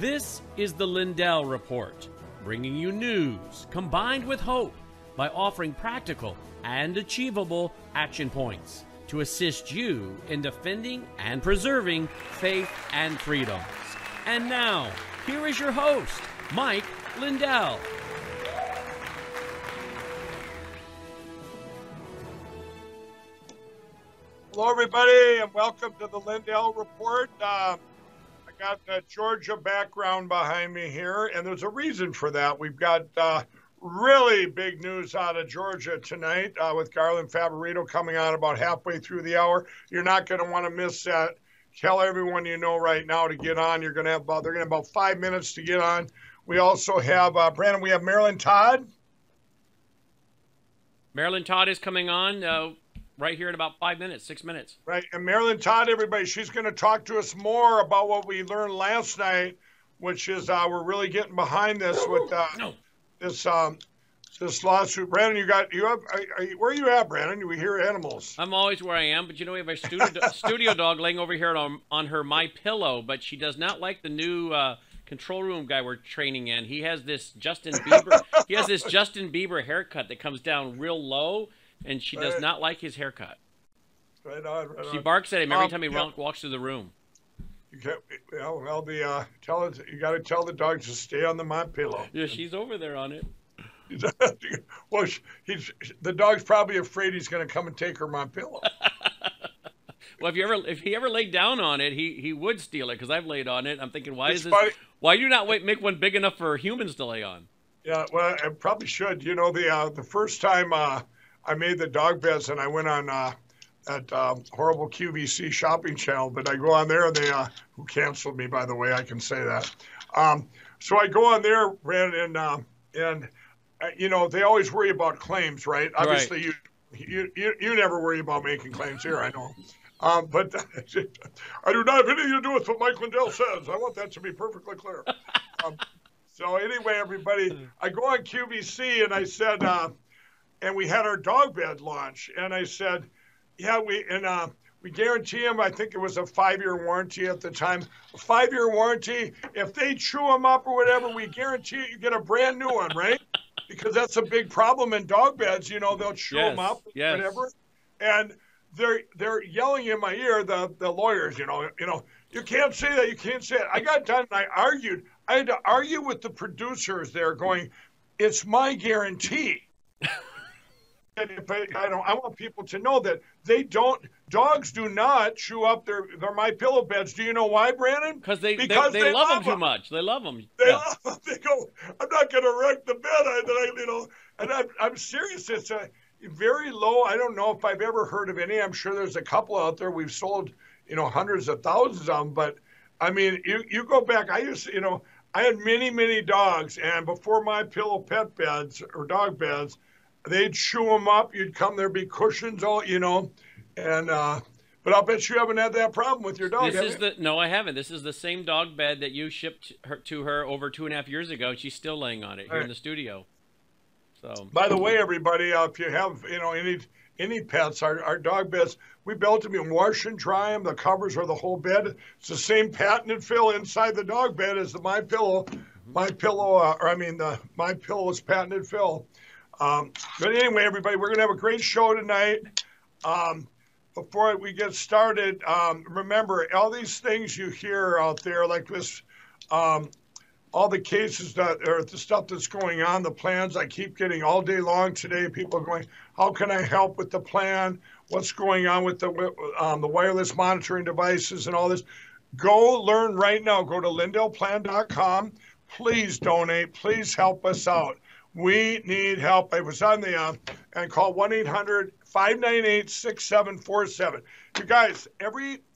This is the Lindell Report, bringing you news combined with hope by offering practical and achievable action points to assist you in defending and preserving faith and freedoms. And now, here is your host, Mike Lindell. Hello, everybody, and welcome to the Lindell Report. I got the Georgia background behind me here, and there's a reason for that. We've got really big news out of Georgia tonight with Garland Favorito coming on about halfway through the hour. You're not going to want to miss that. Tell everyone you know right now to get on. You're going to have about, they're going to have about 5 minutes to get on. We also have, Brandon, we have Marilyn Todd. Marilyn Todd is coming on. Right here in about 5 minutes, 6 minutes. Right, and Marilyn Todd, everybody, she's going to talk to us more about what we learned last night, which is we're really getting behind this with this lawsuit. Brandon, where are you at, Brandon? We hear animals. I'm always where I am, but you know we have a studio dog laying over here on her MyPillow, but she does not like the new control room guy we're training in. He has this Justin Bieber. He has this Justin Bieber haircut that comes down real low. And she does not like his haircut. Right on, right on. She barks at him every time he walks through the room. You can't, well, you got to tell the dog to stay on the MyPillow. Yeah, she's over there on it. Well, the dog's probably afraid he's going to come and take her MyPillow. Well, if he ever laid down on it, he would steal it because I've laid on it. I'm thinking, why do you not make one big enough for humans to lay on? Yeah, well, I probably should. You know, the first time I made the dog beds and I went on that horrible QVC shopping channel, but I go on there and they, who canceled me, by the way, I can say that. So I go on there, Brandon, and you know, they always worry about claims, right? Obviously, right. You never worry about making claims here, I know. But I do not have anything to do with what Mike Lindell says. I want that to be perfectly clear. So anyway, everybody, I go on QVC and I said, and we had our dog bed launch, and I said, yeah, we guarantee them, I think it was a 5-year warranty at the time, a 5-year warranty. If they chew them up or whatever, we guarantee you get a brand new one, right? Because that's a big problem in dog beds, you know, they'll chew them up or whatever. And they're yelling in my ear, the lawyers, you know, you can't say that, you can't say it. I got done and I had to argue with the producers there going, it's my guarantee. I want people to know that dogs do not chew up their MyPillow beds. Do you know why, Brandon? Because they love them too much. They love them. They love them. They go, I'm not going to wreck the bed. And I'm serious. It's a very low. I don't know if I've ever heard of any. I'm sure there's a couple out there. We've sold, you know, hundreds of thousands of them. But I mean, you go back. I had many, many dogs, and before MyPillow pet beds or dog beds, they'd chew them up. You'd come, there'd be cushions, all, you know, and but I'll bet you haven't had that problem with your dog. No, I haven't. This is the same dog bed that you shipped to her over 2.5 years ago. She's still laying on it here in the studio. So, by the way, everybody, if you have, you know, any pets, our dog beds, we belt them and wash and dry them. The covers are the whole bed. It's the same patented fill inside the dog bed as the MyPillow. The MyPillow's patented fill. But anyway, everybody, we're going to have a great show tonight. Before we get started, remember, all these things you hear out there, like this, all the cases or the stuff that's going on, the plans I keep getting all day long today, people are going, how can I help with the plan? What's going on with the wireless monitoring devices and all this? Go learn right now. Go to LindellPlan.com. Please donate. Please help us out. We need help. I was on the and call 1-800-598-6747. You guys, everything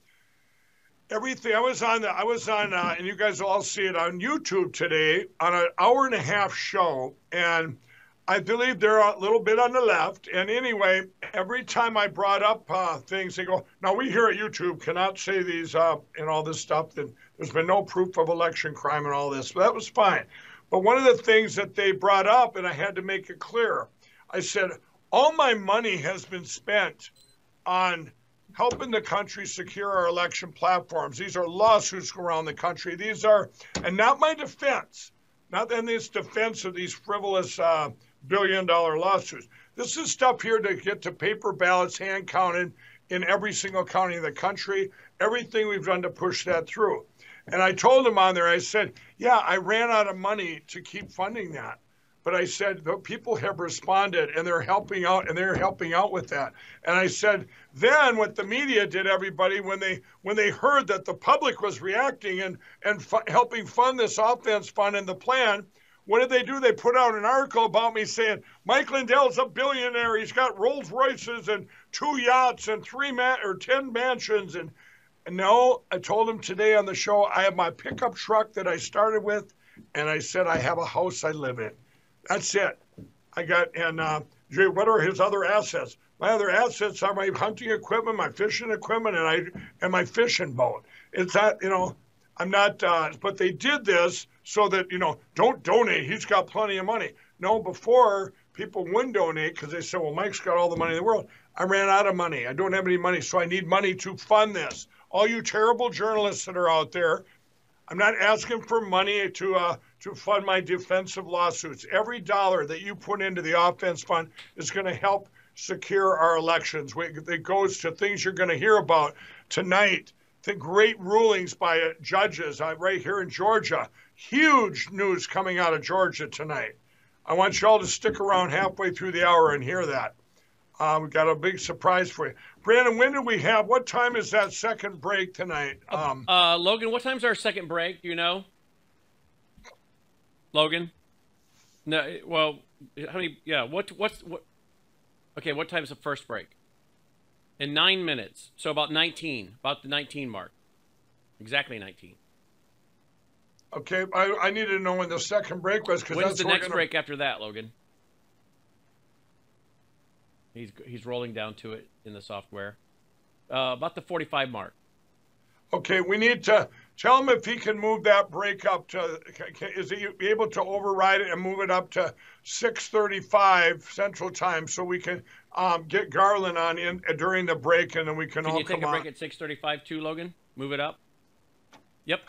I was on and you guys will all see it on YouTube today on an hour-and-a-half show, and I believe they're a little bit on the left. And anyway, every time I brought up things, they go, now we here at YouTube cannot say these and all this stuff. And there's been no proof of election crime and all this. So that was fine. But one of the things that they brought up, and I had to make it clear, I said, all my money has been spent on helping the country secure our election platforms. These are lawsuits around the country. These are, and not my defense, not in this defense of these frivolous billion-dollar lawsuits. This is stuff here to get to paper ballots hand-counted in every single county in the country, everything we've done to push that through. And I told them on there, I said, yeah, I ran out of money to keep funding that. But I said, the people have responded, and they're helping out, and they're helping out with that. And I said, then what the media did, everybody, when they heard that the public was reacting and helping fund this offense fund and the plan, what did? They put out an article about me saying, Mike Lindell's a billionaire. He's got Rolls Royces and 2 yachts and 10 mansions. And no, I told him today on the show, I have my pickup truck that I started with, and I said, I have a house I live in. That's it. I got, and Jay, what are his other assets? My other assets are my hunting equipment, my fishing equipment, and my fishing boat. It's not, you know, I'm not, but they did this so that, you know, don't donate. He's got plenty of money. No, before people wouldn't donate because they said, well, Mike's got all the money in the world. I ran out of money. I don't have any money, so I need money to fund this. All you terrible journalists that are out there, I'm not asking for money to fund my defensive lawsuits. Every dollar that you put into the offense fund is going to help secure our elections. It goes to things you're going to hear about tonight, the great rulings by judges right here in Georgia. Huge news coming out of Georgia tonight. I want you all to stick around halfway through the hour and hear that. We've got a big surprise for you. Brandon, when do we have, what time is that second break tonight? Logan, what time's our second break? Do you know? Logan? No, well, how many, yeah, what, okay, what time is the first break? In 9 minutes. So about 19, about the 19 mark. Exactly 19. Okay, I need to know when the second break was. When's the next break after that, Logan? He's rolling down to it in the software. About the 45 mark. Okay, we need to tell him if he can move that break up to, is he able to override it and move it up to 6:35 Central Time so we can get Garland on in during the break, and then we can all come on. Can you take a break at 6:35 too, Logan? Move it up? Yep.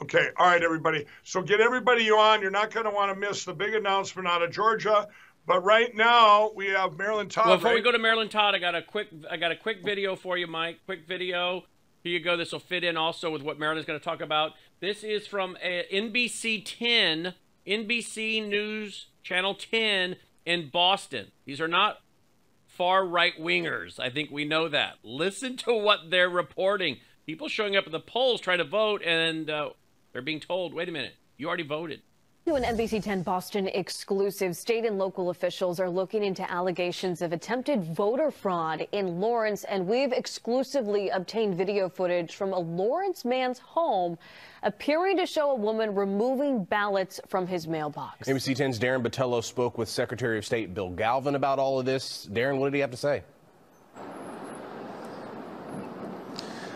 Okay, all right, everybody. So get everybody on. You're not going to want to miss the big announcement out of Georgia. But right now we have Marilyn Todd. Well, before we go to Marilyn Todd, I got a quick video for you, Mike. Quick video. Here you go. This will fit in also with what Marilyn's going to talk about. This is from NBC 10, NBC News Channel 10 in Boston. These are not far right wingers. I think we know that. Listen to what they're reporting. People showing up at the polls trying to vote, and they're being told, wait a minute, you already voted. To an NBC 10 Boston exclusive, state and local officials are looking into allegations of attempted voter fraud in Lawrence, and we've exclusively obtained video footage from a Lawrence man's home appearing to show a woman removing ballots from his mailbox. NBC 10's Darren Botello spoke with Secretary of State Bill Galvin about all of this. Darren, what did he have to say?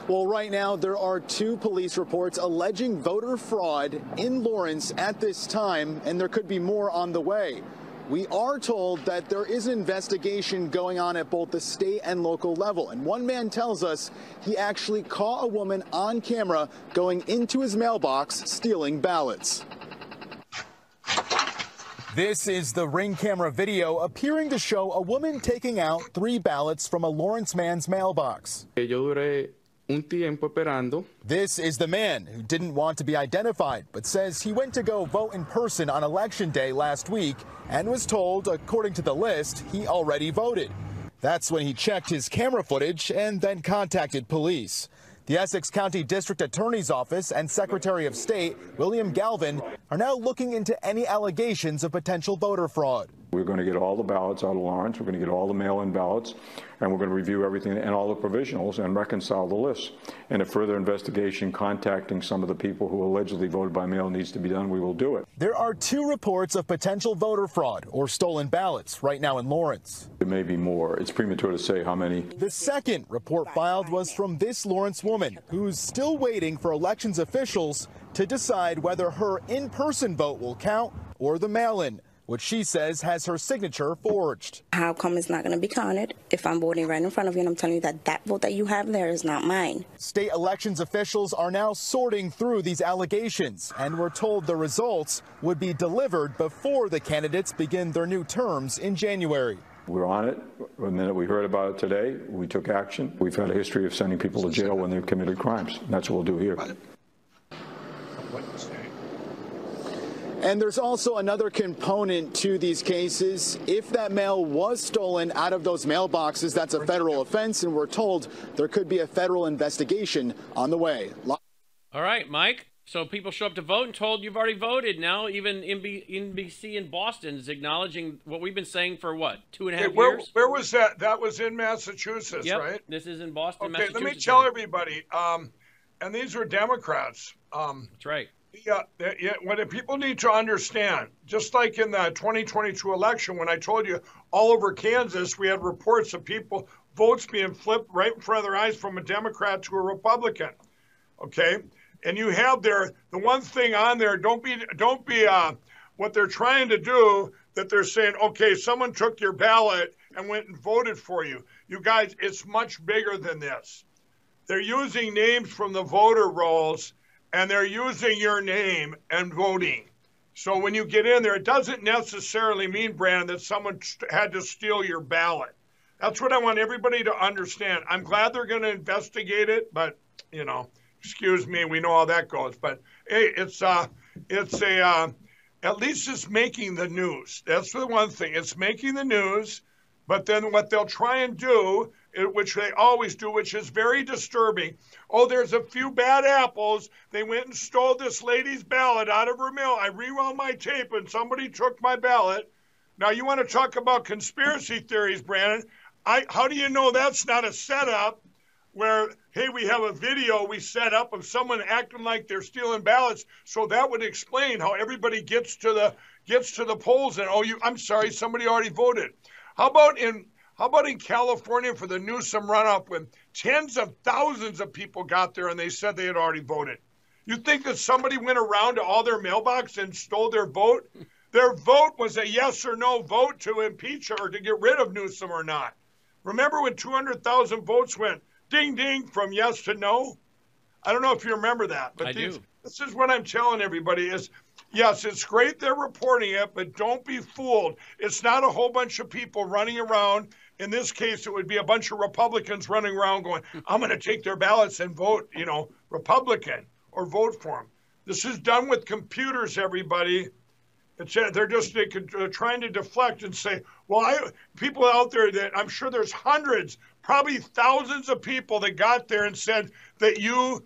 Well, right now, there are 2 police reports alleging voter fraud in Lawrence at this time, and there could be more on the way. We are told that there is an investigation going on at both the state and local level. And one man tells us he actually caught a woman on camera going into his mailbox stealing ballots. This is the Ring camera video appearing to show a woman taking out 3 ballots from a Lawrence man's mailbox. This is the man who didn't want to be identified, but says he went to go vote in person on Election Day last week and was told, according to the list, he already voted. That's when he checked his camera footage and then contacted police. The Essex County District Attorney's Office and Secretary of State William Galvin are now looking into any allegations of potential voter fraud. We're going to get all the ballots out of Lawrence, we're going to get all the mail-in ballots, and we're going to review everything and all the provisionals and reconcile the lists. And if further investigation contacting some of the people who allegedly voted by mail needs to be done, we will do it. There are 2 reports of potential voter fraud or stolen ballots right now in Lawrence. There may be more. It's premature to say how many. The second report filed was from this Lawrence woman who's still waiting for elections officials to decide whether her in-person vote will count or the mail-in. which she says has her signature forged. How come it's not going to be counted? If I'm voting right in front of you and I'm telling you that that vote that you have there is not mine. State elections officials are now sorting through these allegations and were told the results would be delivered before the candidates begin their new terms in January. We're on it. The minute we heard about it today, we took action. We've had a history of sending people to jail when they've committed crimes. That's what we'll do here. And there's also another component to these cases. If that mail was stolen out of those mailboxes, that's a federal offense, and we're told there could be a federal investigation on the way. All right, Mike. So people show up to vote and told you've already voted. Now even NBC in Boston is acknowledging what we've been saying for, what, 2.5 years? Where was that? That was in Massachusetts, yep, right? This is in Boston, Massachusetts. Let me tell everybody, and these were Democrats. That's right. Yeah, what people need to understand, just like in the 2022 election, when I told you all over Kansas, we had reports of people, votes being flipped right in front of their eyes from a Democrat to a Republican, okay? And you have there, the one thing on there, don't be what they're trying to do, that they're saying, okay, someone took your ballot and went and voted for you. You guys, it's much bigger than this. They're using names from the voter rolls, and they're using your name and voting. So when you get in there, it doesn't necessarily mean, Brandon, that someone had to steal your ballot. That's what I want everybody to understand. I'm glad they're going to investigate it, but, you know, excuse me, we know how that goes. But hey, it's at least it's making the news. That's the one thing. It's making the news. But then what they'll try and do, which they always do, which is very disturbing. Oh, there's a few bad apples. They went and stole this lady's ballot out of her mail. I rewound my tape and somebody took my ballot. Now you want to talk about conspiracy theories, Brandon? How do you know that's not a setup? Where, hey, we have a video we set up of someone acting like they're stealing ballots, so that would explain how everybody gets to the polls and, oh, I'm sorry, somebody already voted. How about in California for the Newsom runoff when tens of thousands of people got there and they said they had already voted? You think that somebody went around to all their mailboxes and stole their vote? Their vote was a yes or no vote to impeach or to get rid of Newsom or not. Remember when 200,000 votes went ding, ding, from yes to no? I don't know if you remember that. But this is what I'm telling everybody is, yes, it's great they're reporting it, but don't be fooled. It's not a whole bunch of people running around. In this case, it would be a bunch of Republicans running around going, I'm going to take their ballots and vote, you know, Republican or vote for them. This is done with computers, everybody. They're trying to deflect and say, well, people out there that I'm sure there's hundreds, probably thousands of people that got there and said that you've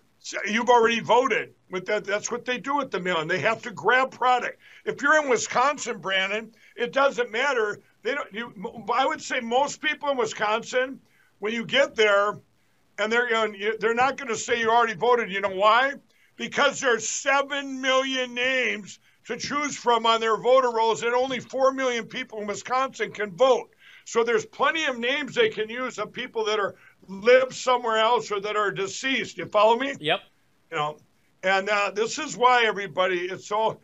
already voted. With that, that's what they do with the mail, and they have to grab product. If you're in Wisconsin, Brandon, it doesn't matter. I would say most people in Wisconsin, when you get there, and they're not going to say you already voted. You know why? Because there's 7 million names to choose from on their voter rolls, and only 4 million people in Wisconsin can vote. So there's plenty of names they can use of people that live somewhere else or that are deceased. You follow me? Yep. You know, and this is why, everybody, it's so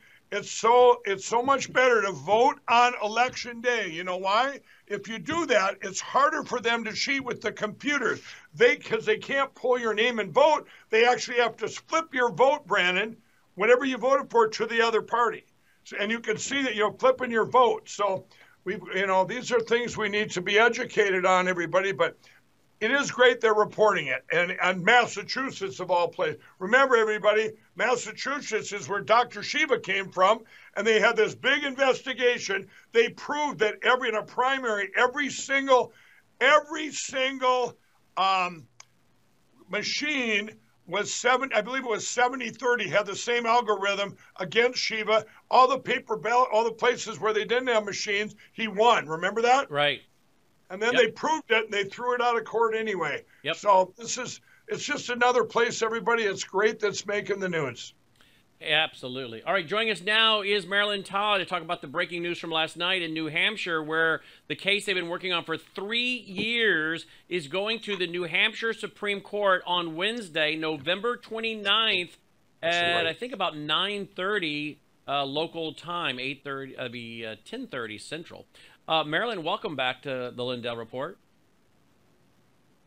much better to vote on election day. You know why? If you do that, it's harder for them to cheat with the computers. Because they can't pull your name and vote. They actually have to flip your vote, Brandon, whatever you voted for, to the other party. So, and you can see that you're flipping your vote. So, these are things we need to be educated on, everybody. But it is great they're reporting it. And Massachusetts, of all places. Remember, everybody, Massachusetts is where Dr. Shiva came from. And they had this big investigation. They proved that in a primary, every single machine was 70-30, had the same algorithm against Shiva. All the paper ballot, all the places where they didn't have machines, he won. Remember that? Right. And then they proved it, and they threw it out of court anyway. Yep. So it's just another place, everybody. It's great that's making the news. Absolutely. All right, joining us now is Marilyn Todd to talk about the breaking news from last night in New Hampshire, where the case they've been working on for 3 years is going to the New Hampshire Supreme Court on Wednesday, November 29th at, I think, about 9:30 local time, 8:30, be 10:30 Central. Marilyn, welcome back to the Lindell Report.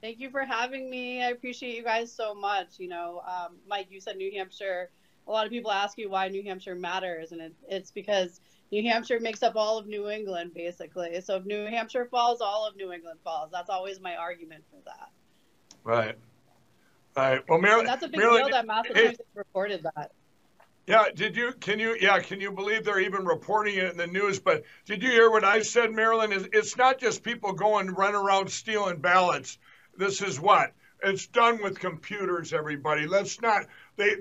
Thank you for having me. I appreciate you guys so much. You know, Mike, you said New Hampshire. A lot of people ask you why New Hampshire matters, and it's because New Hampshire makes up all of New England, basically. So if New Hampshire falls, all of New England falls. That's always my argument for that. Right. Right. Well, Marilyn, that's a big deal that Massachusetts reported that. Yeah. Did you? Can you? Yeah. Can you believe they're even reporting it in the news? But did you hear what I said, Marilyn? It's not just people going run around stealing ballots. This is what it's done with computers. Everybody, let's not. They.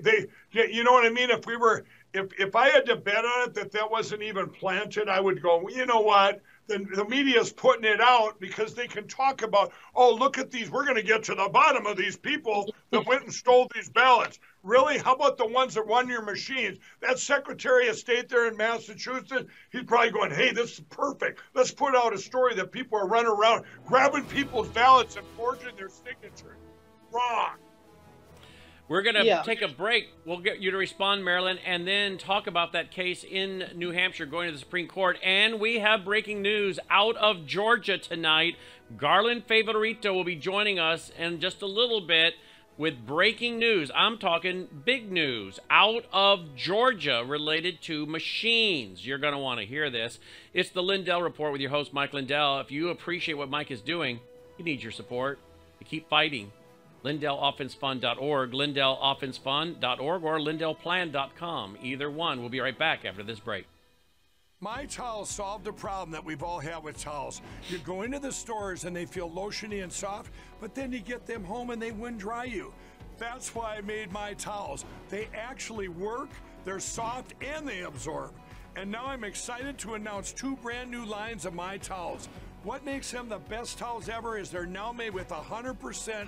You know what I mean? If we were. If I had to bet on it that wasn't even planted, I would go, you know what? The media's putting it out because they can talk about, oh, look at these. We're going to get to the bottom of these people that went and stole these ballots. Really? How about the ones that run your machines? That Secretary of State there in Massachusetts, he's probably going, hey, this is perfect. Let's put out a story that people are running around grabbing people's ballots and forging their signatures. Wrong. We're going to take a break. We'll get you to respond, Marilyn, and then talk about that case in New Hampshire going to the Supreme Court. And we have breaking news out of Georgia tonight. Garland Favorito will be joining us in just a little bit with breaking news. I'm talking big news out of Georgia related to machines. You're going to want to hear this. It's the Lindell Report with your host, Mike Lindell. If you appreciate what Mike is doing, he needs your support to keep fighting. LindellOffenseFund.org, LindellOffenseFund.org, or LindellPlan.com. Either one. We'll be right back after this break. My Towels solved the problem that we've all had with towels. You go into the stores and they feel lotiony and soft, but then you get them home and they wouldn't dry you. That's why I made My Towels. They actually work, they're soft, and they absorb. And now I'm excited to announce two brand new lines of My Towels. What makes them the best towels ever is they're now made with 100%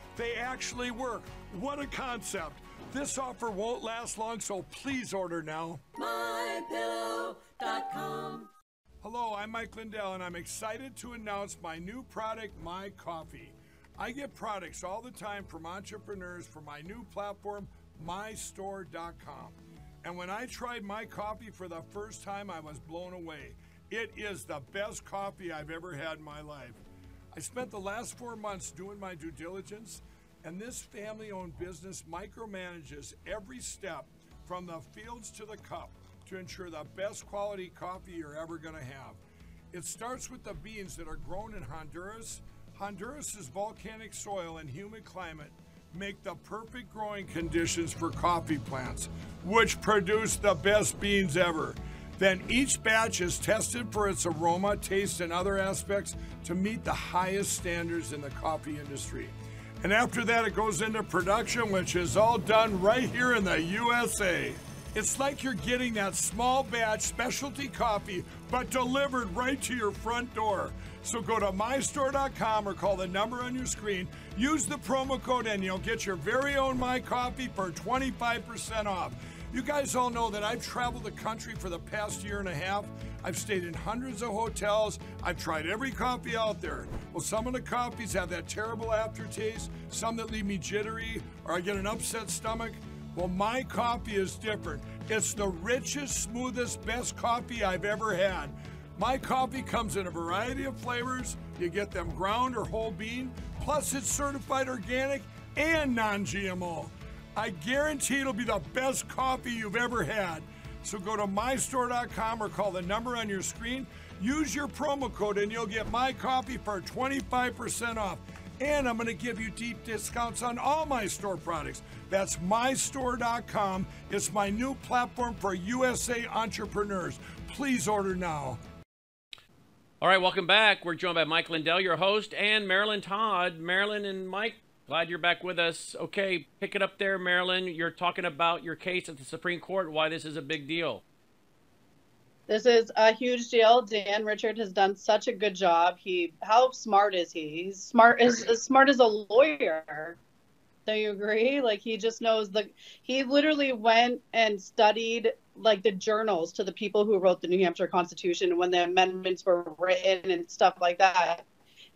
They actually work. What a concept. This offer won't last long, so please order now. MyPillow.com. Hello, I'm Mike Lindell, and I'm excited to announce my new product, My Coffee. I get products all the time from entrepreneurs for my new platform, MyStore.com. And when I tried My Coffee for the first time, I was blown away. It is the best coffee I've ever had in my life. I spent the last 4 months doing my due diligence, and this family-owned business micromanages every step from the fields to the cup to ensure the best quality coffee you're ever going to have. It starts with the beans that are grown in Honduras. Honduras's volcanic soil and humid climate make the perfect growing conditions for coffee plants, which produce the best beans ever. Then each batch is tested for its aroma, taste, and other aspects to meet the highest standards in the coffee industry. And after that, it goes into production, which is all done right here in the USA. It's like you're getting that small batch specialty coffee, but delivered right to your front door. So go to MyStore.com or call the number on your screen. Use the promo code and you'll get your very own My Coffee for 25% off. You guys all know that I've traveled the country for the past year and a half. I've stayed in hundreds of hotels. I've tried every coffee out there. Well, some of the coffees have that terrible aftertaste, some that leave me jittery, or I get an upset stomach. Well, My Coffee is different. It's the richest, smoothest, best coffee I've ever had. My Coffee comes in a variety of flavors. You get them ground or whole bean. Plus, it's certified organic and non-GMO. I guarantee it'll be the best coffee you've ever had. So go to MyStore.com or call the number on your screen. Use your promo code and you'll get My Coffee for 25% off. And I'm going to give you deep discounts on all my store products. That's MyStore.com. It's my new platform for USA entrepreneurs. Please order now. All right, welcome back. We're joined by Mike Lindell, your host, and Marilyn Todd. Marilyn and Mike, glad you're back with us. Okay, pick it up there, Marilyn. You're talking about your case at the Supreme Court, why this is a big deal. This is a huge deal. Dan Richard has done such a good job. How smart is he? He's smart, as smart as a lawyer. Don't you agree? Like, he just knows he literally went and studied like the journals to the people who wrote the New Hampshire Constitution and when the amendments were written and stuff like that. I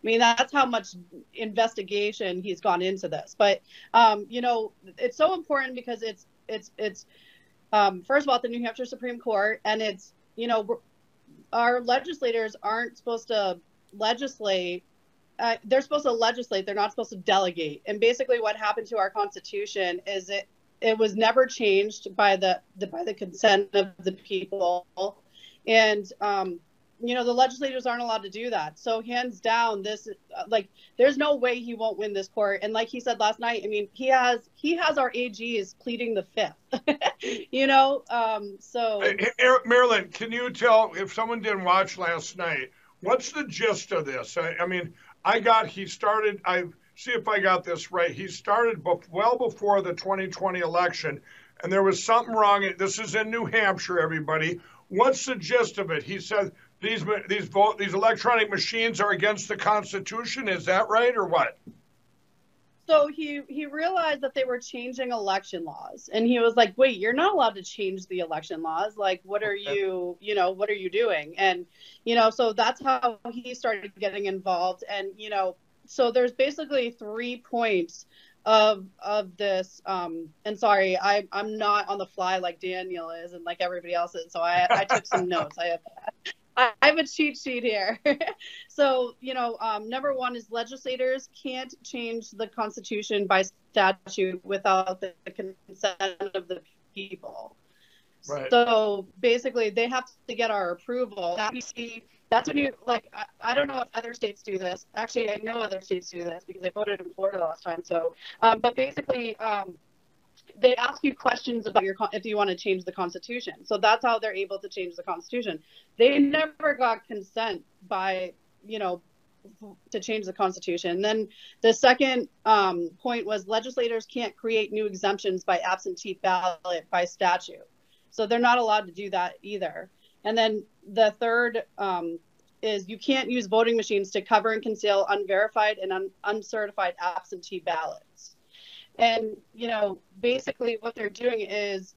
mean, that's how much investigation he's gone into this. But, you know, it's so important because it's first of all, the New Hampshire Supreme Court, and it's, you know, our legislators aren't supposed to legislate. They're supposed to legislate. They're not supposed to delegate. And basically what happened to our Constitution is it was never changed by the consent of the people. And, you know, the legislators aren't allowed to do that. So hands down, this, like, there's no way he won't win this court. And like he said last night, I mean, he has our AGs pleading the fifth, you know? So Marilyn, can you tell, if someone didn't watch last night, what's the gist of this? I mean, see if I got this right. He started well before the 2020 election, and there was something wrong. This is in New Hampshire, everybody. What's the gist of it? He said these electronic machines are against the Constitution. Is that right, or what? So he realized that they were changing election laws, and he was like, wait, you're not allowed to change the election laws. Like, what are you, you know, what are you doing? And, you know, so that's how he started getting involved. And, you know, so there's basically 3 points of this. And sorry, I'm not on the fly like Daniel is and like everybody else is. So I took some notes. I have a cheat sheet here. So, you know, number one is legislators can't change the Constitution by statute without the consent of the people. Right. So basically, they have to get our approval. That's when you, like, I don't know if other states do this. Actually, I know other states do this because I voted in Florida last time. So, but basically, they ask you questions about if you want to change the Constitution. So that's how they're able to change the Constitution. They never got consent by, you know, to change the Constitution. And then the second point was legislators can't create new exemptions by absentee ballot by statute. So they're not allowed to do that either. And then the third is you can't use voting machines to cover and conceal unverified and uncertified absentee ballots. And, you know, basically what they're doing is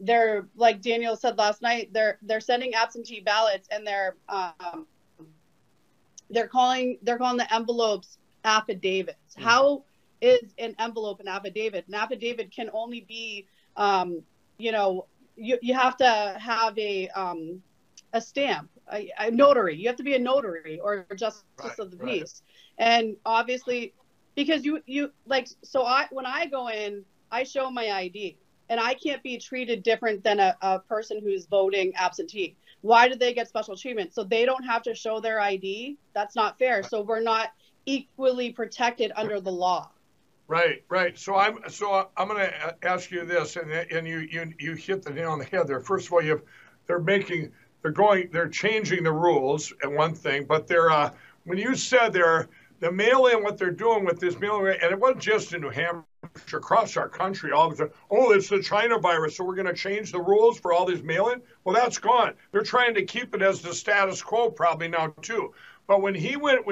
they're, like Daniel said last night, they're sending absentee ballots, and they're calling the envelopes affidavits. Mm-hmm. How is an envelope an affidavit? An affidavit can only be, you know, you have to have a stamp, a notary. You have to be a notary or justice of the peace. And obviously, because you like, so when I go in, I show my ID, and I can't be treated different than a person who's voting absentee. Why do they get special treatment? So they don't have to show their ID. That's not fair. So we're not equally protected under the law. Right, right. So I'm going to ask you this, and you hit the nail on the head there. First of all, they're changing the rules and one thing, but they're when you said they're. The mail-in, what they're doing with this mail-in, and it wasn't just in New Hampshire, across our country, all of a sudden, oh, it's the China virus, so we're going to change the rules for all these mail-in? Well, that's gone. They're trying to keep it as the status quo probably now, too. But when he went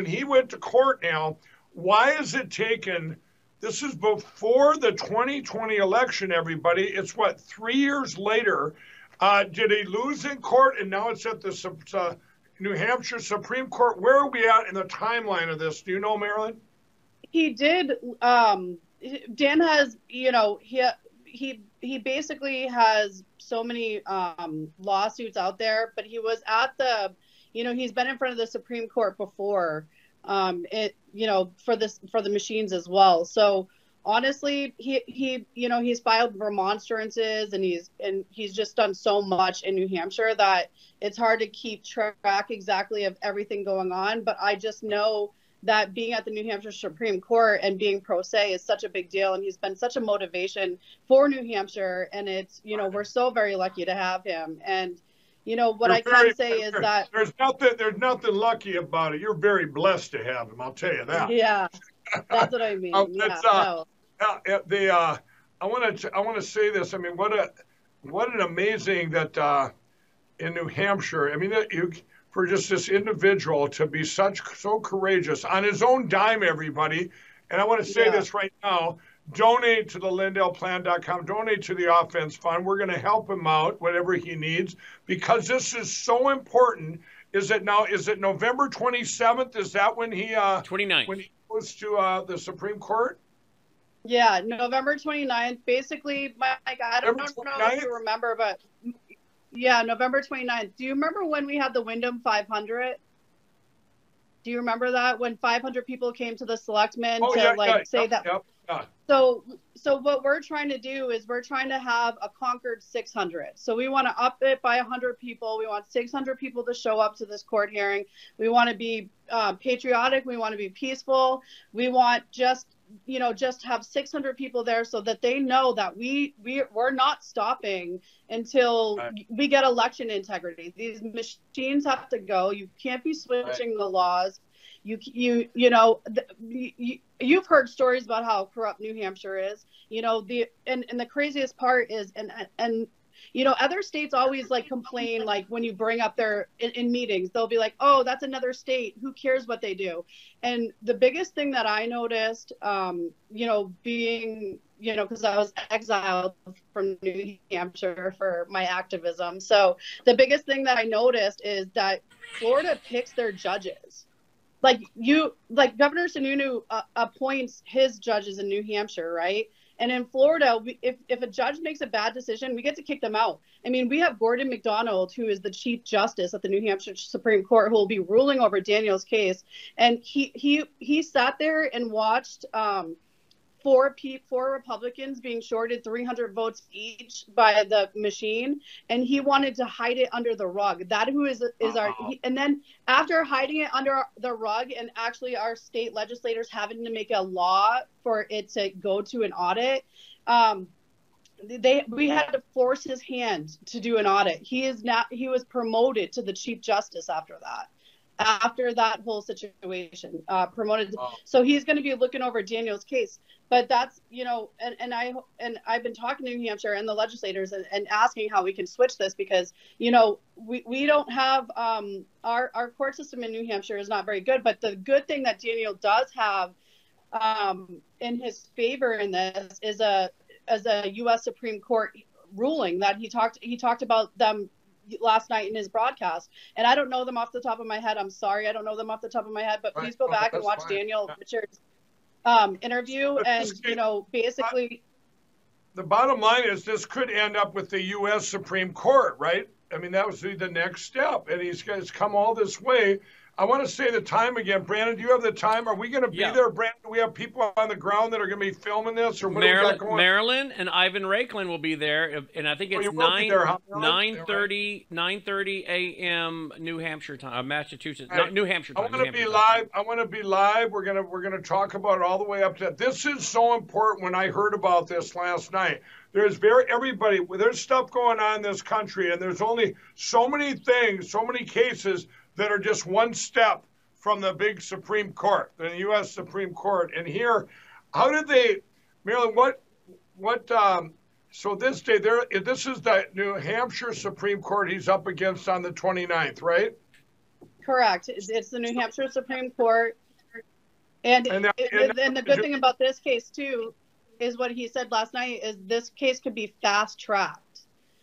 to court now, why is it taken, this is before the 2020 election, everybody. It's, what, 3 years later. Did he lose in court, and now it's at the New Hampshire Supreme Court? Where are we at in the timeline of this? Do you know, Marilyn? He did. Dan has, you know, he basically has so many lawsuits out there, but he was at the, you know, he's been in front of the Supreme Court before, you know, for the machines as well. So honestly, he you know, he's filed remonstrances, and he's just done so much in New Hampshire that it's hard to keep track exactly of everything going on. But I just know that being at the New Hampshire Supreme Court and being pro se is such a big deal, and he's been such a motivation for New Hampshire, and it's, you know, we're so very lucky to have him. And you know what I can say is that there's nothing lucky about it. You're very blessed to have him, I'll tell you that. Yeah, that's what I mean. I want to say this. I mean, what an amazing that in New Hampshire. I mean, for just this individual to be so courageous on his own dime, everybody. And I want to say this right now. Donate to the LindellPlan.com. Donate to the Offense Fund. We're going to help him out, whatever he needs, because this is so important. Is it now? Is it November 27th? Is that when he 29th, when he goes to the Supreme Court? Yeah, November 29th. Basically, Mike, I don't know if you remember, but yeah, November 29th. Do you remember when we had the Wyndham 500? Do you remember that, when 500 people came to the selectmen to say that? So what we're trying to do is we're trying to have a Concord 600. So we want to up it by 100 people. We want 600 people to show up to this court hearing. We want to be patriotic. We want to be peaceful. We want just have 600 people there so that they know that we're not stopping until we get election integrity. These machines have to go. You can't be switching the laws. You've heard stories about how corrupt New Hampshire is. You know, and the craziest part is, and you know, other states always like complain, like when you bring up their in meetings, they'll be like, oh, that's another state. Who cares what they do? And the biggest thing that I noticed, you know, being, you know, because I was exiled from New Hampshire for my activism. So the biggest thing that I noticed is that Florida picks their judges. Like Governor Sununu appoints his judges in New Hampshire, right? And in Florida, if a judge makes a bad decision, we get to kick them out. I mean, we have Gordon MacDonald, who is the Chief Justice at the New Hampshire Supreme Court, who will be ruling over Daniel's case. And he sat there and watched four Republicans being shorted 300 votes each by the machine, and he wanted to hide it under the rug. That who is our, and then after hiding it under the rug, and actually our state legislators having to make a law for it to go to an audit, we had to force his hand to do an audit. He was promoted to the Chief Justice after that whole situation, promoted. So he's going to be looking over Daniel's case. But that's, you know, and I've been talking to New Hampshire and the legislators and asking how we can switch this, because, you know, we don't have, our court system in New Hampshire is not very good. But the good thing that Daniel does have in his favor in this is a U.S. Supreme Court ruling that he talked about them last night in his broadcast. And I don't know them off the top of my head. I'm sorry, I don't know them off the top of my head, but please go back and watch Daniel Richards' interview. And, you know, basically, the bottom line is this could end up with the U.S. Supreme Court, right? I mean, that was the next step. And it's come all this way. I want to say the time again. Brandon, do you have the time? Are we going to be there, Brandon? Do we have people on the ground that are going to be filming this? Or what Marilyn and Ivan Raiklin will be there. And I think it's 9:30 a.m. New Hampshire time, Massachusetts, right. New Hampshire time. I want to be live. I want to be live. We're going to talk about it all the way up to. This is so important. When I heard about this last night, there's stuff going on in this country, and there's only so many things, so many cases that are just one step from the big Supreme Court, the U.S. Supreme Court. And here, how did they, Marilyn, so this day, this is the New Hampshire Supreme Court he's up against on the 29th, right? Correct. It's the New Hampshire Supreme Court. And the good thing about this case, too, is what he said last night, is this case could be fast-tracked.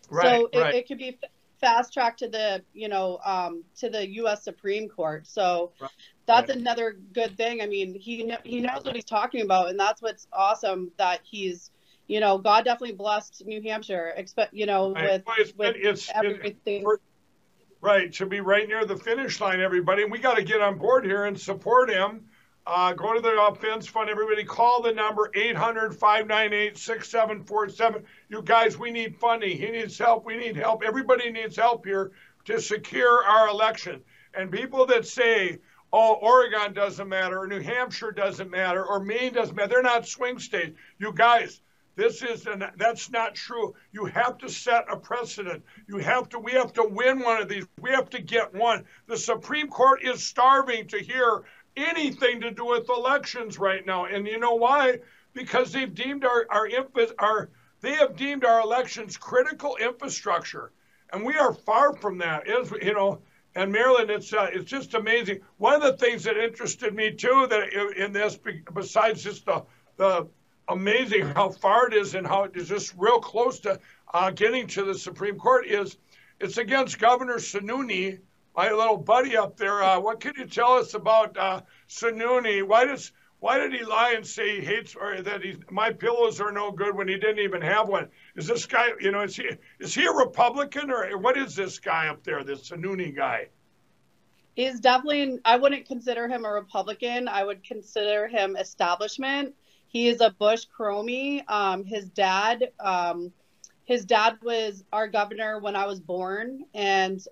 Right, so it could be fast track to the, you know, to the U.S. Supreme Court. So that's another good thing. I mean, he knows what he's talking about, and that's what's awesome, that he's, you know, God definitely blessed New Hampshire, you know, with everything. Should be right near the finish line, everybody. We got to get on board here and support him. Go to the Offense Fund, everybody. Call the number 800-598-6747. You guys, we need funding. He needs help. We need help. Everybody needs help here to secure our election. And people that say, oh, Oregon doesn't matter, or New Hampshire doesn't matter, or Maine doesn't matter, they're not swing states. You guys, that's not true. You have to set a precedent. We have to win one of these. We have to get one. The Supreme Court is starving to hear anything to do with elections right now. And you know why? Because they've deemed our elections critical infrastructure. And we are far from that. And Marilyn, it's just amazing. One of the things that interested me too, that in this, besides just the amazing how far it is and how it is just real close to getting to the Supreme Court, is it's against Governor Sununu, my little buddy up there. What can you tell us about Sununu? Why did he lie and say he hates, or that my pillows are no good, when he didn't even have one? Is this guy, is he a Republican, or what is this guy up there, this Sununu guy? He's definitely, I wouldn't consider him a Republican. I would consider him establishment. He is a Bush crony. His dad was our governor when I was born, and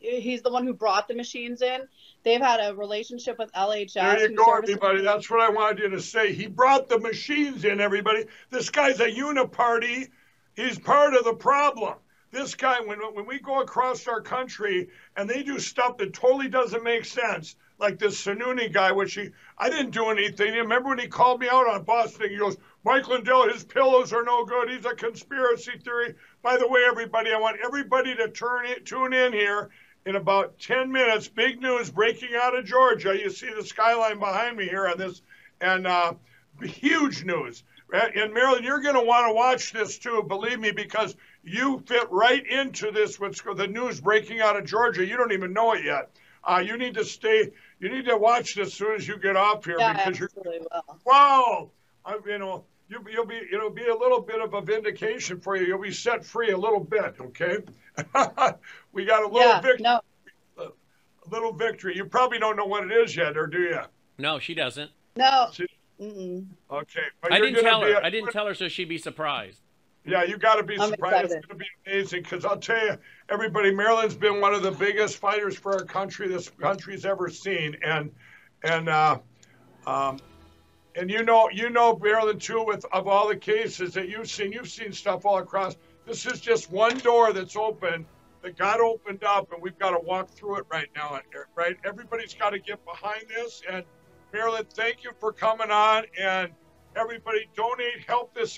he's the one who brought the machines in. They've had a relationship with LHS. There you go, everybody. That's what I wanted you to say. He brought the machines in, everybody. This guy's a uniparty. He's part of the problem. This guy, when we go across our country and they do stuff that totally doesn't make sense, like this Sununu guy, which I didn't do anything. You remember when he called me out on Boston? He goes, Mike Lindell, his pillows are no good. He's a conspiracy theory. By the way, everybody, I want everybody to tune in here in about 10 minutes. Big news breaking out of Georgia. You see the skyline behind me here on this, and huge news. And Marilyn, you're going to want to watch this too, believe me, because you fit right into this, what's the news breaking out of Georgia. You don't even know it yet. You need to stay. You need to watch this as soon as you get off here, because you're wow. It'll be a little bit of a vindication for you. You'll be set free a little bit. Okay, we got a little victory. No. A little victory. You probably don't know what it is yet, or do you? No, she doesn't. No. Okay. But I didn't tell her, so she'd be surprised. Yeah, you got to be surprised. It's going to be amazing, because I'll tell you, everybody, Marilyn's been one of the biggest fighters for our country this country's ever seen, and you know Marilyn too, of all the cases that you've seen stuff all across. This is just one door that's open, that got opened up, and we've got to walk through it right now. Right, everybody's got to get behind this. And Marilyn, thank you for coming on. And everybody, donate, help this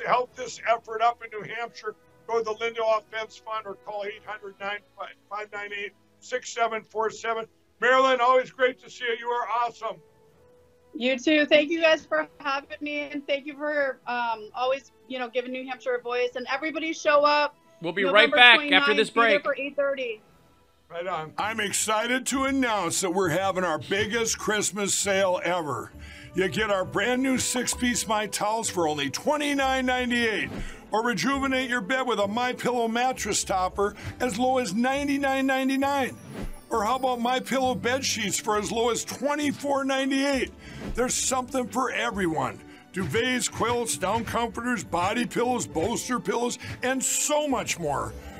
effort up in New Hampshire. Go to the Lindell Offense Fund, or call 800-598-6747. Marilyn, always great to see you. You are awesome. You too. Thank you guys for having me, and thank you for always, giving New Hampshire a voice. And everybody, show up. We'll be November right back after this break. Be there for 8:30. Right on. I'm excited to announce that we're having our biggest Christmas sale ever. You get our brand new 6-piece My Towels for only $29.98, or rejuvenate your bed with a MyPillow mattress topper as low as $99.99. Or how about MyPillow bed sheets for as low as $24.98? There's something for everyone. Duvets, quilts, down comforters, body pillows, bolster pillows, and so much more.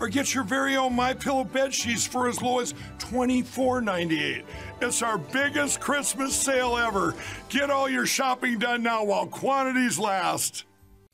Or get your very own MyPillow bed sheets for as low as $24.98. It's our biggest Christmas sale ever. Get all your shopping done now while quantities last.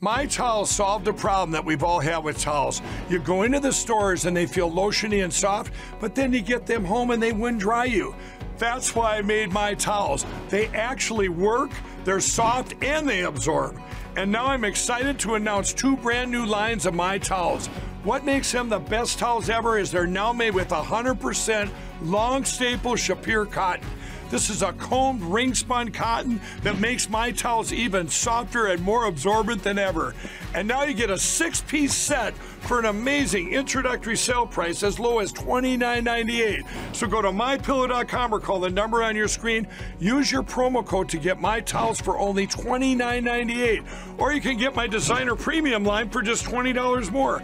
My Towels solved a problem that we've all had with towels. You go into the stores and they feel lotiony and soft, but then you get them home and they wouldn't dry you. That's why I made My Towels. They actually work, they're soft, and they absorb. And now I'm excited to announce two brand new lines of My Towels. What makes them the best towels ever is they're now made with 100% long staple Shapir cotton. This is a combed ring spun cotton that makes My Towels even softer and more absorbent than ever. And now you get a 6-piece set for an amazing introductory sale price as low as $29.98. So go to MyPillow.com, or call the number on your screen. Use your promo code to get My Towels for only $29.98. Or you can get my designer premium line for just $20 more.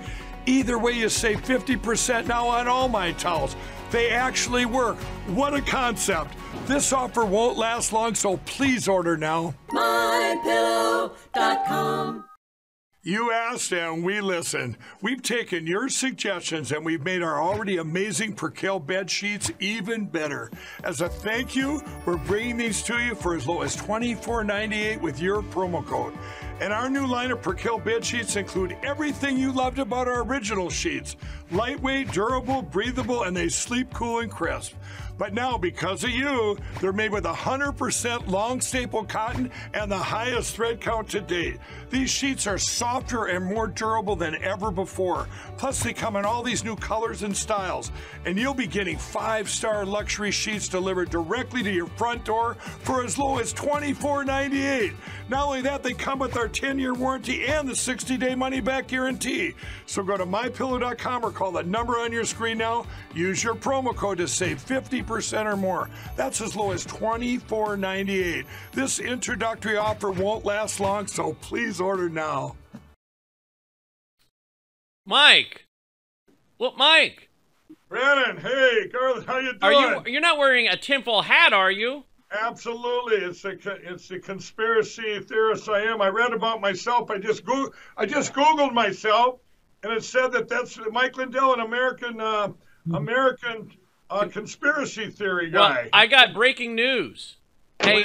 Either way, you save 50% now on all My Towels. They actually work. What a concept. This offer won't last long, so please order now. MyPillow.com. You asked and we listened. We've taken your suggestions and we've made our already amazing percale bed sheets even better. As a thank you, we're bringing these to you for as low as $24.98 with your promo code. And our new line of percale bed sheets include everything you loved about our original sheets. Lightweight, durable, breathable, and they sleep cool and crisp. But now, because of you, they're made with 100% long staple cotton and the highest thread count to date. These sheets are softer and more durable than ever before. Plus, they come in all these new colors and styles. And you'll be getting 5-star luxury sheets delivered directly to your front door for as low as $24.98. Not only that, they come with our 10-year warranty and the 60-day money-back guarantee. So go to MyPillow.com or call the number on your screen now. Use your promo code to save 50% or more. That's as low as $24.98. This introductory offer won't last long, so please order now. Mike. What, Mike? Brandon, hey, Garland, how you doing? You're not wearing a tinfoil hat, are you? Absolutely, it's the conspiracy theorist I am. I read about myself. I just googled myself, and it said that's Mike Lindell, an American conspiracy theory guy. Well, I got breaking news. A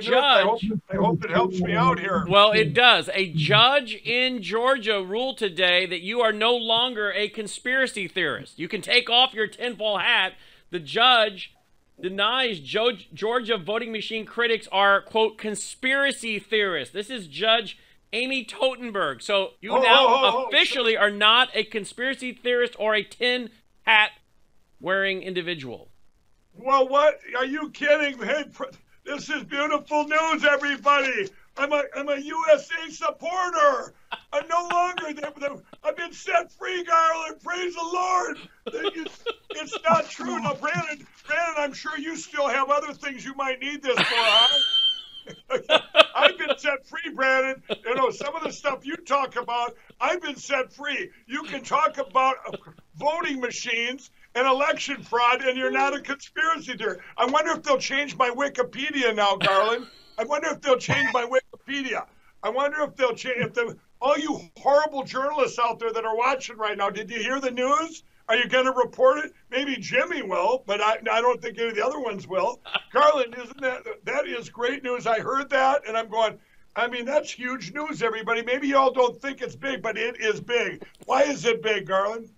judge. I hope it helps me out here. Well, it does. A judge in Georgia ruled today that you are no longer a conspiracy theorist. You can take off your tinfoil hat. The judge denies Georgia voting machine critics are, quote, conspiracy theorists. This is Judge Amy Totenberg. So you officially are not a conspiracy theorist or a tin hat wearing individual. Well, what? Are you kidding? Hey, this is beautiful news, everybody. I'm a USA supporter. I'm no longer. I've been set free, Garland. Praise the Lord. It's not true. Now, Brandon, I'm sure you still have other things you might need this for, huh? I've been set free, Brandon. You know, some of the stuff you talk about, I've been set free. You can talk about voting machines and election fraud, and you're not a conspiracy theorist. I wonder if they'll change my Wikipedia now, Garland. I wonder if they'll change my Wikipedia. I wonder if they'll change. All you horrible journalists out there that are watching right now, did you hear the news? Are you going to report it? Maybe Jimmy will, but I don't think any of the other ones will. Garland, isn't that is great news. I heard that, and I'm going, I mean, that's huge news, everybody. Maybe y'all don't think it's big, but it is big. Why is it big, Garland?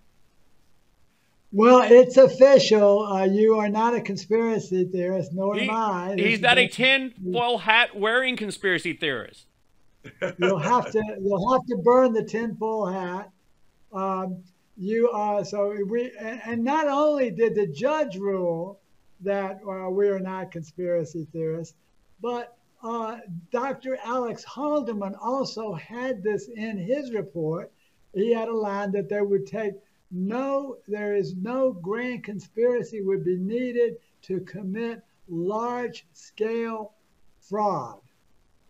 Well, it's official. You are not a conspiracy theorist, nor am I. He's not a tinfoil hat wearing conspiracy theorist. You'll have to burn the tinfoil hat. And not only did the judge rule that we are not conspiracy theorists, but Dr. Alex Halderman also had this in his report. He had a line that there is no grand conspiracy would be needed to commit large-scale fraud,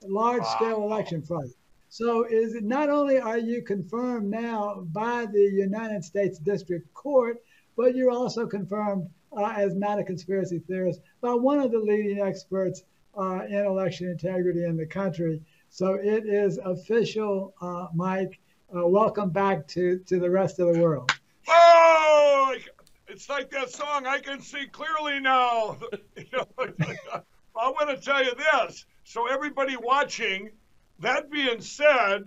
large-scale election fraud. So not only are you confirmed now by the United States District Court, but you're also confirmed as not a conspiracy theorist by one of the leading experts in election integrity in the country. So it is official, Mike. Welcome back to the rest of the world. Oh, it's like that song, I Can See Clearly Now. I want to tell you this. So everybody watching, that being said,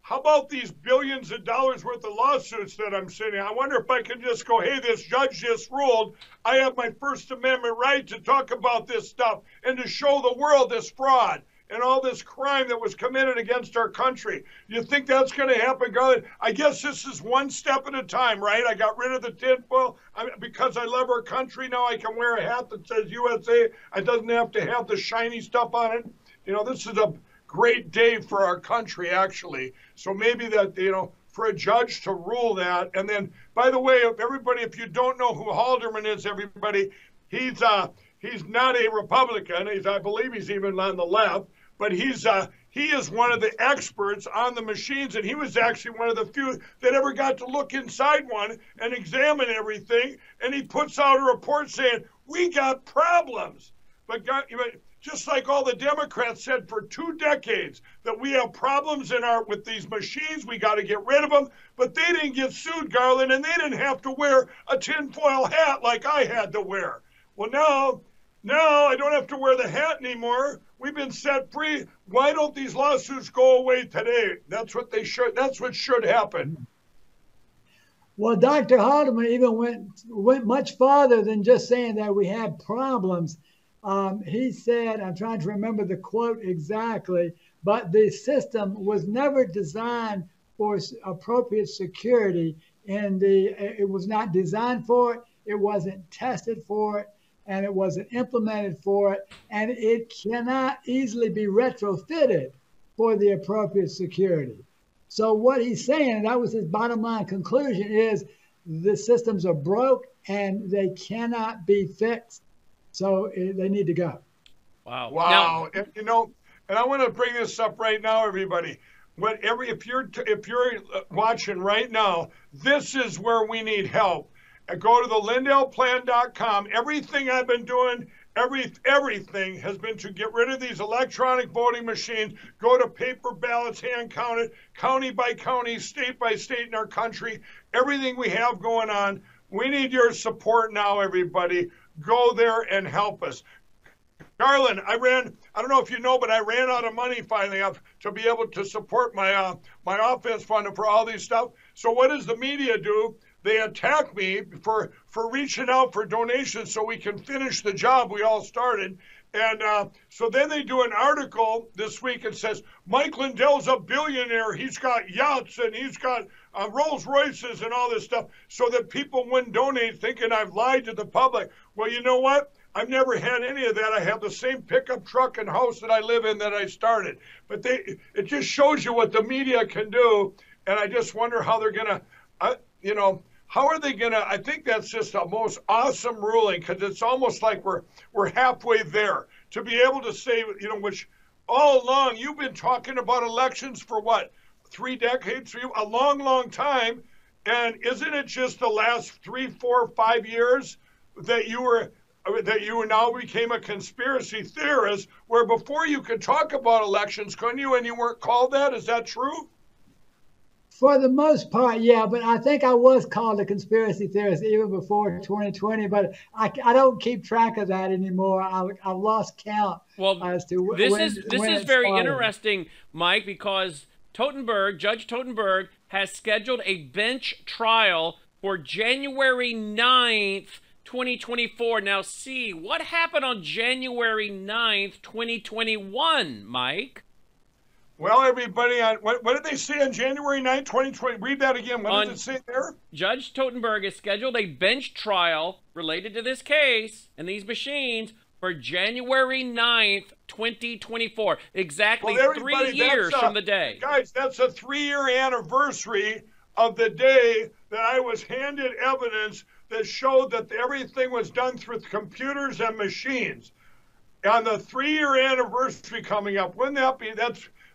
how about these billions of dollars worth of lawsuits that I'm sitting? I wonder if I can just go, hey, this judge just ruled. I have my First Amendment right to talk about this stuff and to show the world this fraud and all this crime that was committed against our country. You think that's going to happen, Garland? I guess this is one step at a time, right? I got rid of the tinfoil. Because I love our country, now I can wear a hat that says USA. I doesn't have to have the shiny stuff on it. You know, this is a great day for our country, actually. So maybe that, you know, for a judge to rule that. And then, by the way, everybody, if you don't know who Halderman is, everybody, he's not a Republican. I believe he's even on the left, but he is one of the experts on the machines, and he was actually one of the few that ever got to look inside one and examine everything. And he puts out a report saying, we got problems. But just like all the Democrats said for 2 decades that we have problems with these machines, we got to get rid of them. But they didn't get sued, Garland, and they didn't have to wear a tinfoil hat like I had to wear. Well, now I don't have to wear the hat anymore. We've been set free. Why don't these lawsuits go away today? That's what they should. That's what should happen. Well, Dr. Halderman even went much farther than just saying that we had problems. He said, I'm trying to remember the quote exactly, but the system was never designed for appropriate security, and it was not designed for it. It wasn't tested for it, and it wasn't implemented for it, and it cannot easily be retrofitted for the appropriate security. So what he's saying, and that was his bottom line conclusion, is the systems are broke and they cannot be fixed. So they need to go. Wow. Wow. Now, and I want to bring this up right now, everybody. If you're watching right now, this is where we need help. Go to the LindellPlan.com. Everything I've been doing, everything has been to get rid of these electronic voting machines, go to paper ballots, hand counted, county by county, state by state in our country. Everything we have going on, we need your support now, everybody. Go there and help us. Garland, I don't know if you know, but I ran out of money finally to be able to support my, my offense fund for all these stuff. So what does the media do? They attack me for reaching out for donations so we can finish the job we all started. And so then they do an article this week and says, Mike Lindell's a billionaire. He's got yachts and he's got Rolls Royces and all this stuff, so that people wouldn't donate thinking I've lied to the public. Well, you know what? I've never had any of that. I have the same pickup truck and house that I live in that I started. But it just shows you what the media can do. And I just wonder how they're going to, how are they gonna? I think that's just a most awesome ruling, because it's almost like we're halfway there to be able to say, which all along you've been talking about elections for what, 3 decades for you, a long, long time, and isn't it just the last 3, 4, 5 years that you now became a conspiracy theorist, where before you could talk about elections, couldn't you, and you weren't called that? Is that true? For the most part, yeah, but I think I was called a conspiracy theorist even before 2020, but I don't keep track of that anymore. I've lost count as to when it started. This is very interesting, Mike, because Totenberg, Judge Totenberg, has scheduled a bench trial for January 9th, 2024. Now, see, what happened on January 9th, 2021, Mike? Well, everybody, what did they say on January 9, 2020? Read that again. What did it say there? Judge Totenberg has scheduled a bench trial related to this case and these machines for January 9th, 2024. Exactly 3 years from the day. Guys, that's a 3-year anniversary of the day that I was handed evidence that showed that everything was done through computers and machines. On the 3-year anniversary coming up, wouldn't that be,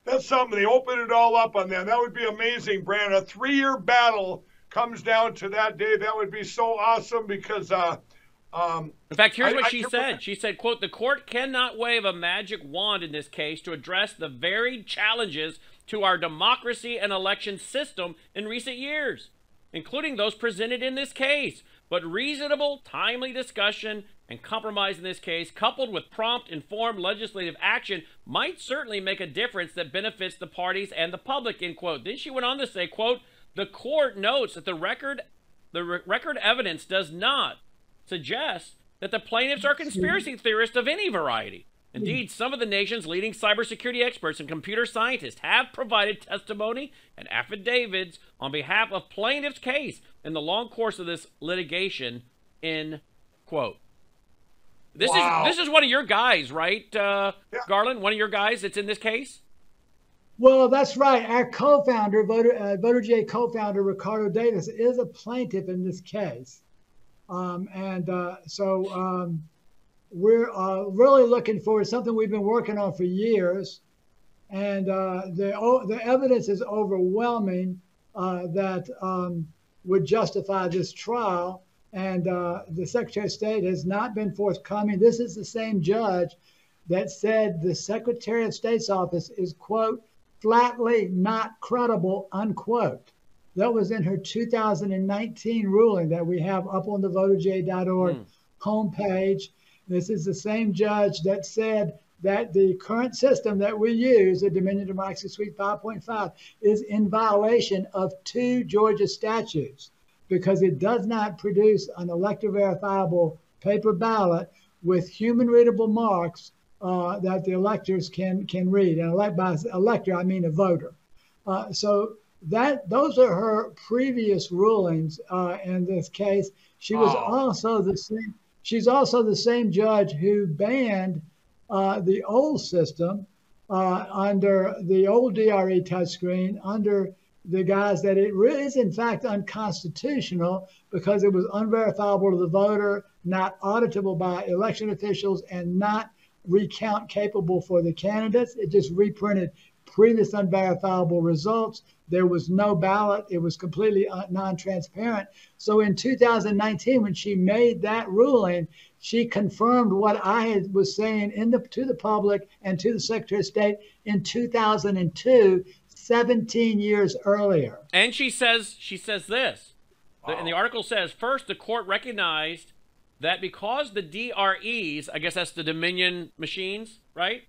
that's something. They open it all up on them. That would be amazing, Brandon. A 3-year battle comes down to that day. That would be so awesome because... in fact, here's what she said. She said, quote, "The court cannot wave a magic wand in this case to address the varied challenges to our democracy and election system in recent years, including those presented in this case. But reasonable, timely discussion and compromise in this case, coupled with prompt, informed legislative action, might certainly make a difference that benefits the parties and the public," end quote. Then she went on to say, quote, "The court notes that the record evidence does not suggest that the plaintiffs are conspiracy theorists of any variety. Indeed, some of the nation's leading cybersecurity experts and computer scientists have provided testimony and affidavits on behalf of plaintiff's case in the long course of this litigation," end quote. This is one of your guys, right, Garland? One of your guys that's in this case? Well, that's right. Our co-founder, VoterGA co-founder Ricardo Davis, is a plaintiff in this case. We're really looking forward to something we've been working on for years. And the evidence is overwhelming that would justify this trial. And the Secretary of State has not been forthcoming. This is the same judge that said the Secretary of State's office is, quote, flatly not credible, unquote. That was in her 2019 ruling that we have up on the VoterGA.org homepage. This is the same judge that said that the current system that we use, the Dominion Democracy Suite 5.5, is in violation of two Georgia statutes because it does not produce an elector verifiable paper ballot with human readable marks that the electors can read. And by elector, I mean a voter. So those are her previous rulings in this case. She was also the same. She's also the same judge who banned the old system under the old DRE touchscreen under the guise that it is, in fact, unconstitutional because it was unverifiable to the voter, not auditable by election officials, and not recount capable for the candidates. It just reprinted previous unverifiable results. There was no ballot. It was completely non-transparent. So in 2019, when she made that ruling, she confirmed what I was saying to the public and to the Secretary of State in 2002, 17 years earlier. And she says this, and the article says, first, the court recognized that because the DREs, I guess that's the Dominion machines, right?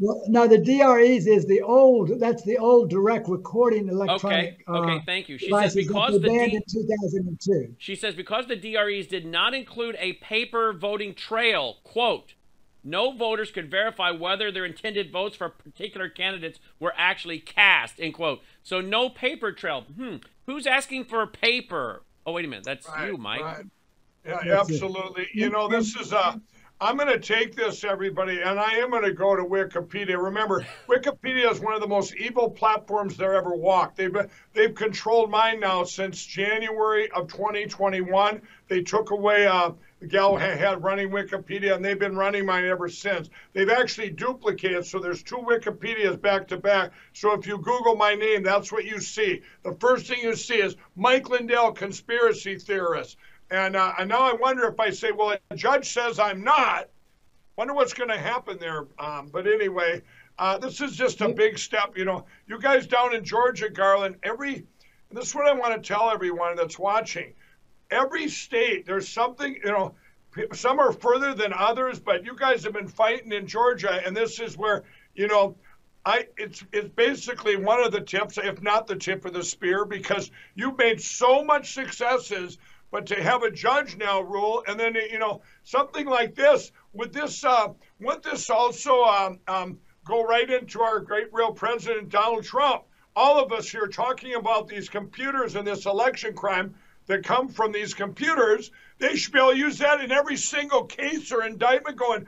Well, no, the DREs is the old, that's the old direct recording electronic. Okay, thank you. She says, because the DREs did not include a paper voting trail, quote, no voters could verify whether their intended votes for particular candidates were actually cast, end quote. So no paper trail. Who's asking for a paper? Oh, wait a minute. That's you, Mike. Right. Yeah, absolutely. You know, this is a... I'm going to take this, everybody, and I am going to go to Wikipedia. Remember, Wikipedia is one of the most evil platforms there ever walked. They've controlled mine now since January of 2021. They took away the gal had running Wikipedia, and they've been running mine ever since. They've actually duplicated, so there's two Wikipedias back to back. So if you Google my name, that's what you see. The first thing you see is Mike Lindell, conspiracy theorist. And now I wonder if I say, well, a judge says I'm not. Wonder what's going to happen there. But anyway, this is just a big step. You know, you guys down in Georgia, Garland, and this is what I want to tell everyone that's watching. Every state, there's something, you know, some are further than others, but you guys have been fighting in Georgia. And this is where, you know, it's basically one of the tips, if not the tip of the spear, because you've made so much successes. But to have a judge now rule, and then, you know, something like this, would this also go right into our great real president, Donald Trump? All of us here talking about these computers and this election crime that come from these computers, they should be able to use that in every single case or indictment going,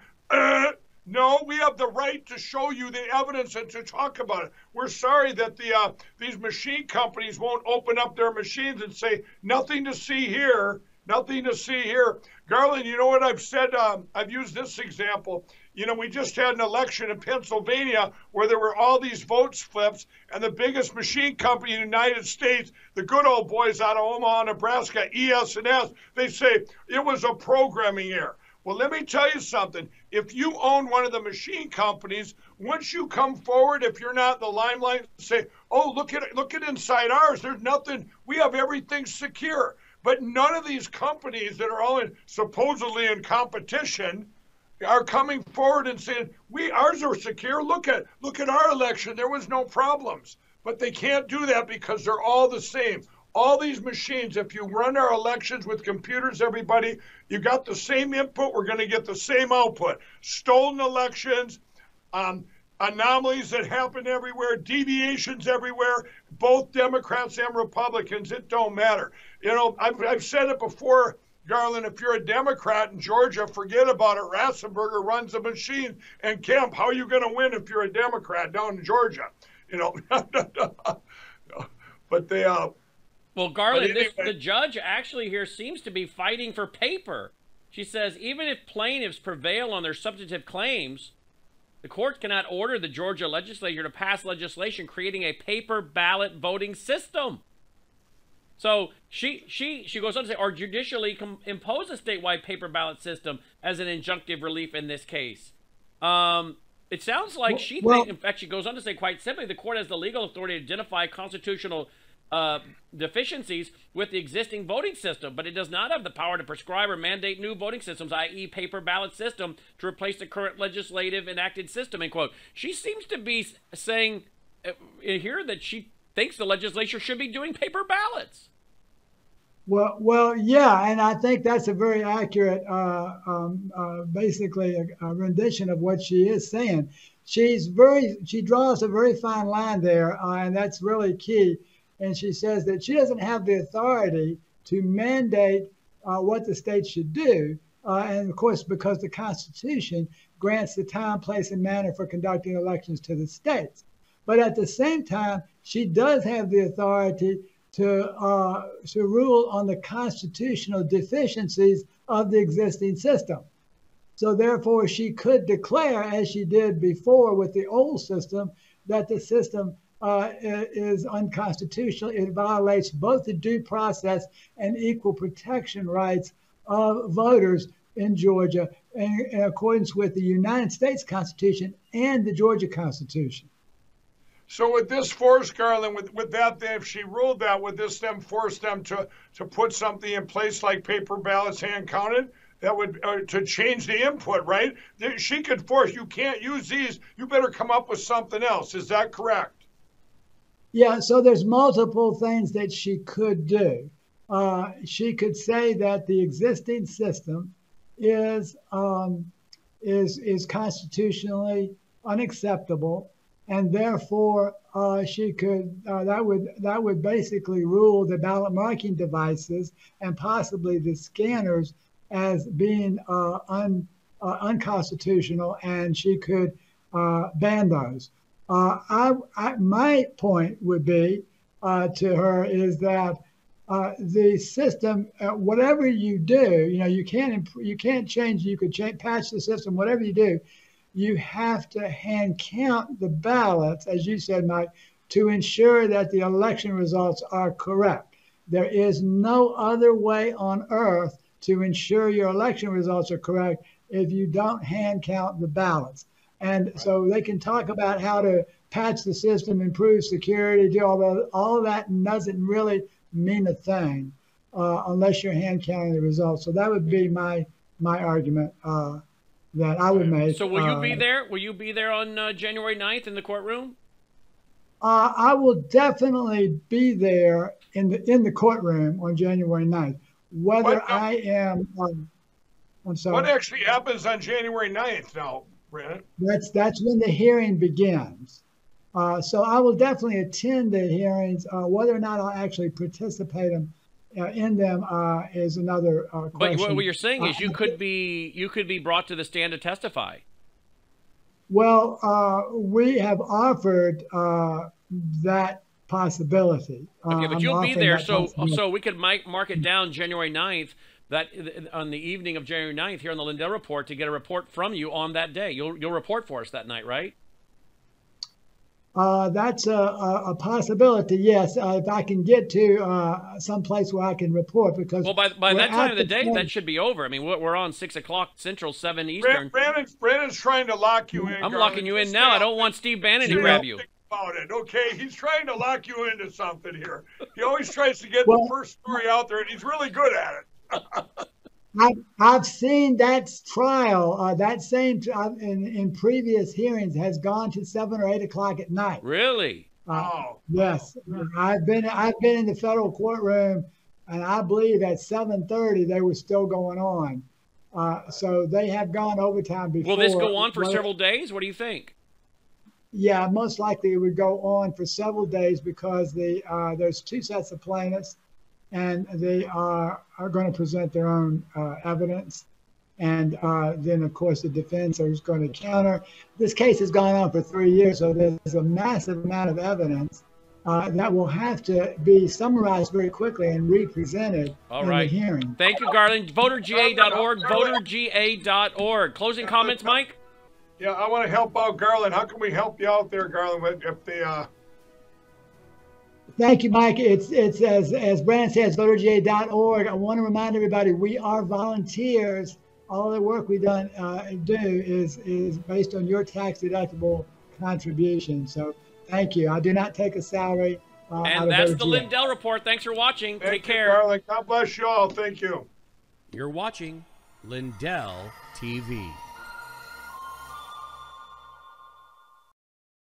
no, we have the right to show you the evidence and to talk about it. We're sorry that the these machine companies won't open up their machines and say, nothing to see here, nothing to see here. Garland, you know what I've said? I've used this example. You know, we just had an election in Pennsylvania where there were all these votes flips, and the biggest machine company in the United States, the good old boys out of Omaha, Nebraska, ES&S, they say it was a programming error. Well, let me tell you something. If you own one of the machine companies, once you come forward, if you're not in the limelight, say, oh, look at inside ours. There's nothing. We have everything secure. But none of these companies that are all supposedly in competition are coming forward and saying, ours are secure. Look at our election. There was no problems. But they can't do that because they're all the same. All these machines, if you run our elections with computers, everybody, you got the same input, we're going to get the same output. Stolen elections, anomalies that happen everywhere, deviations everywhere, both Democrats and Republicans, it don't matter. You know, I've said it before, Garland, if you're a Democrat in Georgia, forget about it. Ratzenberger runs the machine. And Kemp, how are you going to win if you're a Democrat down in Georgia? You know, but they... Well, Garland, the judge actually here seems to be fighting for paper. She says, even if plaintiffs prevail on their substantive claims, the court cannot order the Georgia legislature to pass legislation creating a paper ballot voting system. So she goes on to say, or judicially impose a statewide paper ballot system as an injunctive relief in this case. It sounds like in fact, she goes on to say quite simply, the court has the legal authority to identify constitutional deficiencies with the existing voting system, but it does not have the power to prescribe or mandate new voting systems, i.e. paper ballot system, to replace the current legislative enacted system, end quote. She seems to be saying here that she thinks the legislature should be doing paper ballots. Well, yeah, and I think that's a very accurate, basically, a rendition of what she is saying. She draws a very fine line there, and that's really key. And she says that she doesn't have the authority to mandate what the state should do. And of course, because the Constitution grants the time, place, and manner for conducting elections to the states. But at the same time, she does have the authority to rule on the constitutional deficiencies of the existing system. So therefore, she could declare, as she did before with the old system, that the system is unconstitutional. It violates both the due process and equal protection rights of voters in Georgia in accordance with the United States Constitution and the Georgia Constitution. So would this force, Garland, with that, if she ruled that, would this then force them to put something in place like paper ballots, hand counted, that would to change the input, right? She could force, you can't use these, you better come up with something else. Is that correct? Yeah, so there's multiple things that she could do. She could say that the existing system is constitutionally unacceptable. And therefore, she could that would basically rule the ballot marking devices and possibly the scanners as being unconstitutional, and she could ban those. My point would be to her is that the system, whatever you do, you can't change. You could patch the system, whatever you do. You have to hand count the ballots, as you said, Mike, to ensure that the election results are correct. There is no other way on earth to ensure your election results are correct if you don't hand count the ballots. And so they can talk about how to patch the system, improve security, do all that doesn't really mean a thing unless you're hand counting the results. So that would be my argument. That I would make. So will you be there? Will you be there on January 9th in the courtroom? I will definitely be there in the courtroom on January 9th. Whether I am, I'm sorry. What actually happens on January 9th now, Brandon? That's when the hearing begins. So I will definitely attend the hearings. Whether or not I'll actually participate in them is another question. But what you're saying is you could be brought to the stand to testify. Well, we have offered that possibility. Okay, but you'll be there, so we could mark it down January 9th, that on the evening of January 9th here on the Lindell Report, to get a report from you on that day. You'll report for us that night, right? That's a possibility, yes, if I can get to some place where I can report, because... Well, by that time of the day, that should be over. I mean, we're on 6 o'clock Central, 7 Eastern. Brandon's trying to lock you in. I'm locking you in now. I don't want Steve Bannon to grab you. About it, okay? He's trying to lock you into something here. He always tries to get the first story out there, and he's really good at it. I've seen that trial, that same in previous hearings has gone to 7 or 8 o'clock at night. Really? Oh, yes. Wow. I've been in the federal courtroom, and I believe at 7:30 they were still going on. So they have gone overtime before. Will this go on for several days? What do you think? Yeah, most likely it would go on for several days, because there's two sets of plaintiffs. And they are going to present their own evidence. And then, of course, the defense is going to counter. This case has gone on for 3 years, so there's a massive amount of evidence that will have to be summarized very quickly and represented in the hearing. Thank you, Garland. VoterGA.org, VoterGA.org. Closing comments, Mike? Yeah, I want to help out Garland. How can we help you out there, Garland, if the Thank you, Mike. It's as Brandon says, VoterGA.org. I want to remind everybody we are volunteers. All the work we do is based on your tax-deductible contribution. So thank you. I do not take a salary. And that's the Lindell Report. Thanks for watching. Take care. Garland. God bless you all. Thank you. You're watching Lindell TV.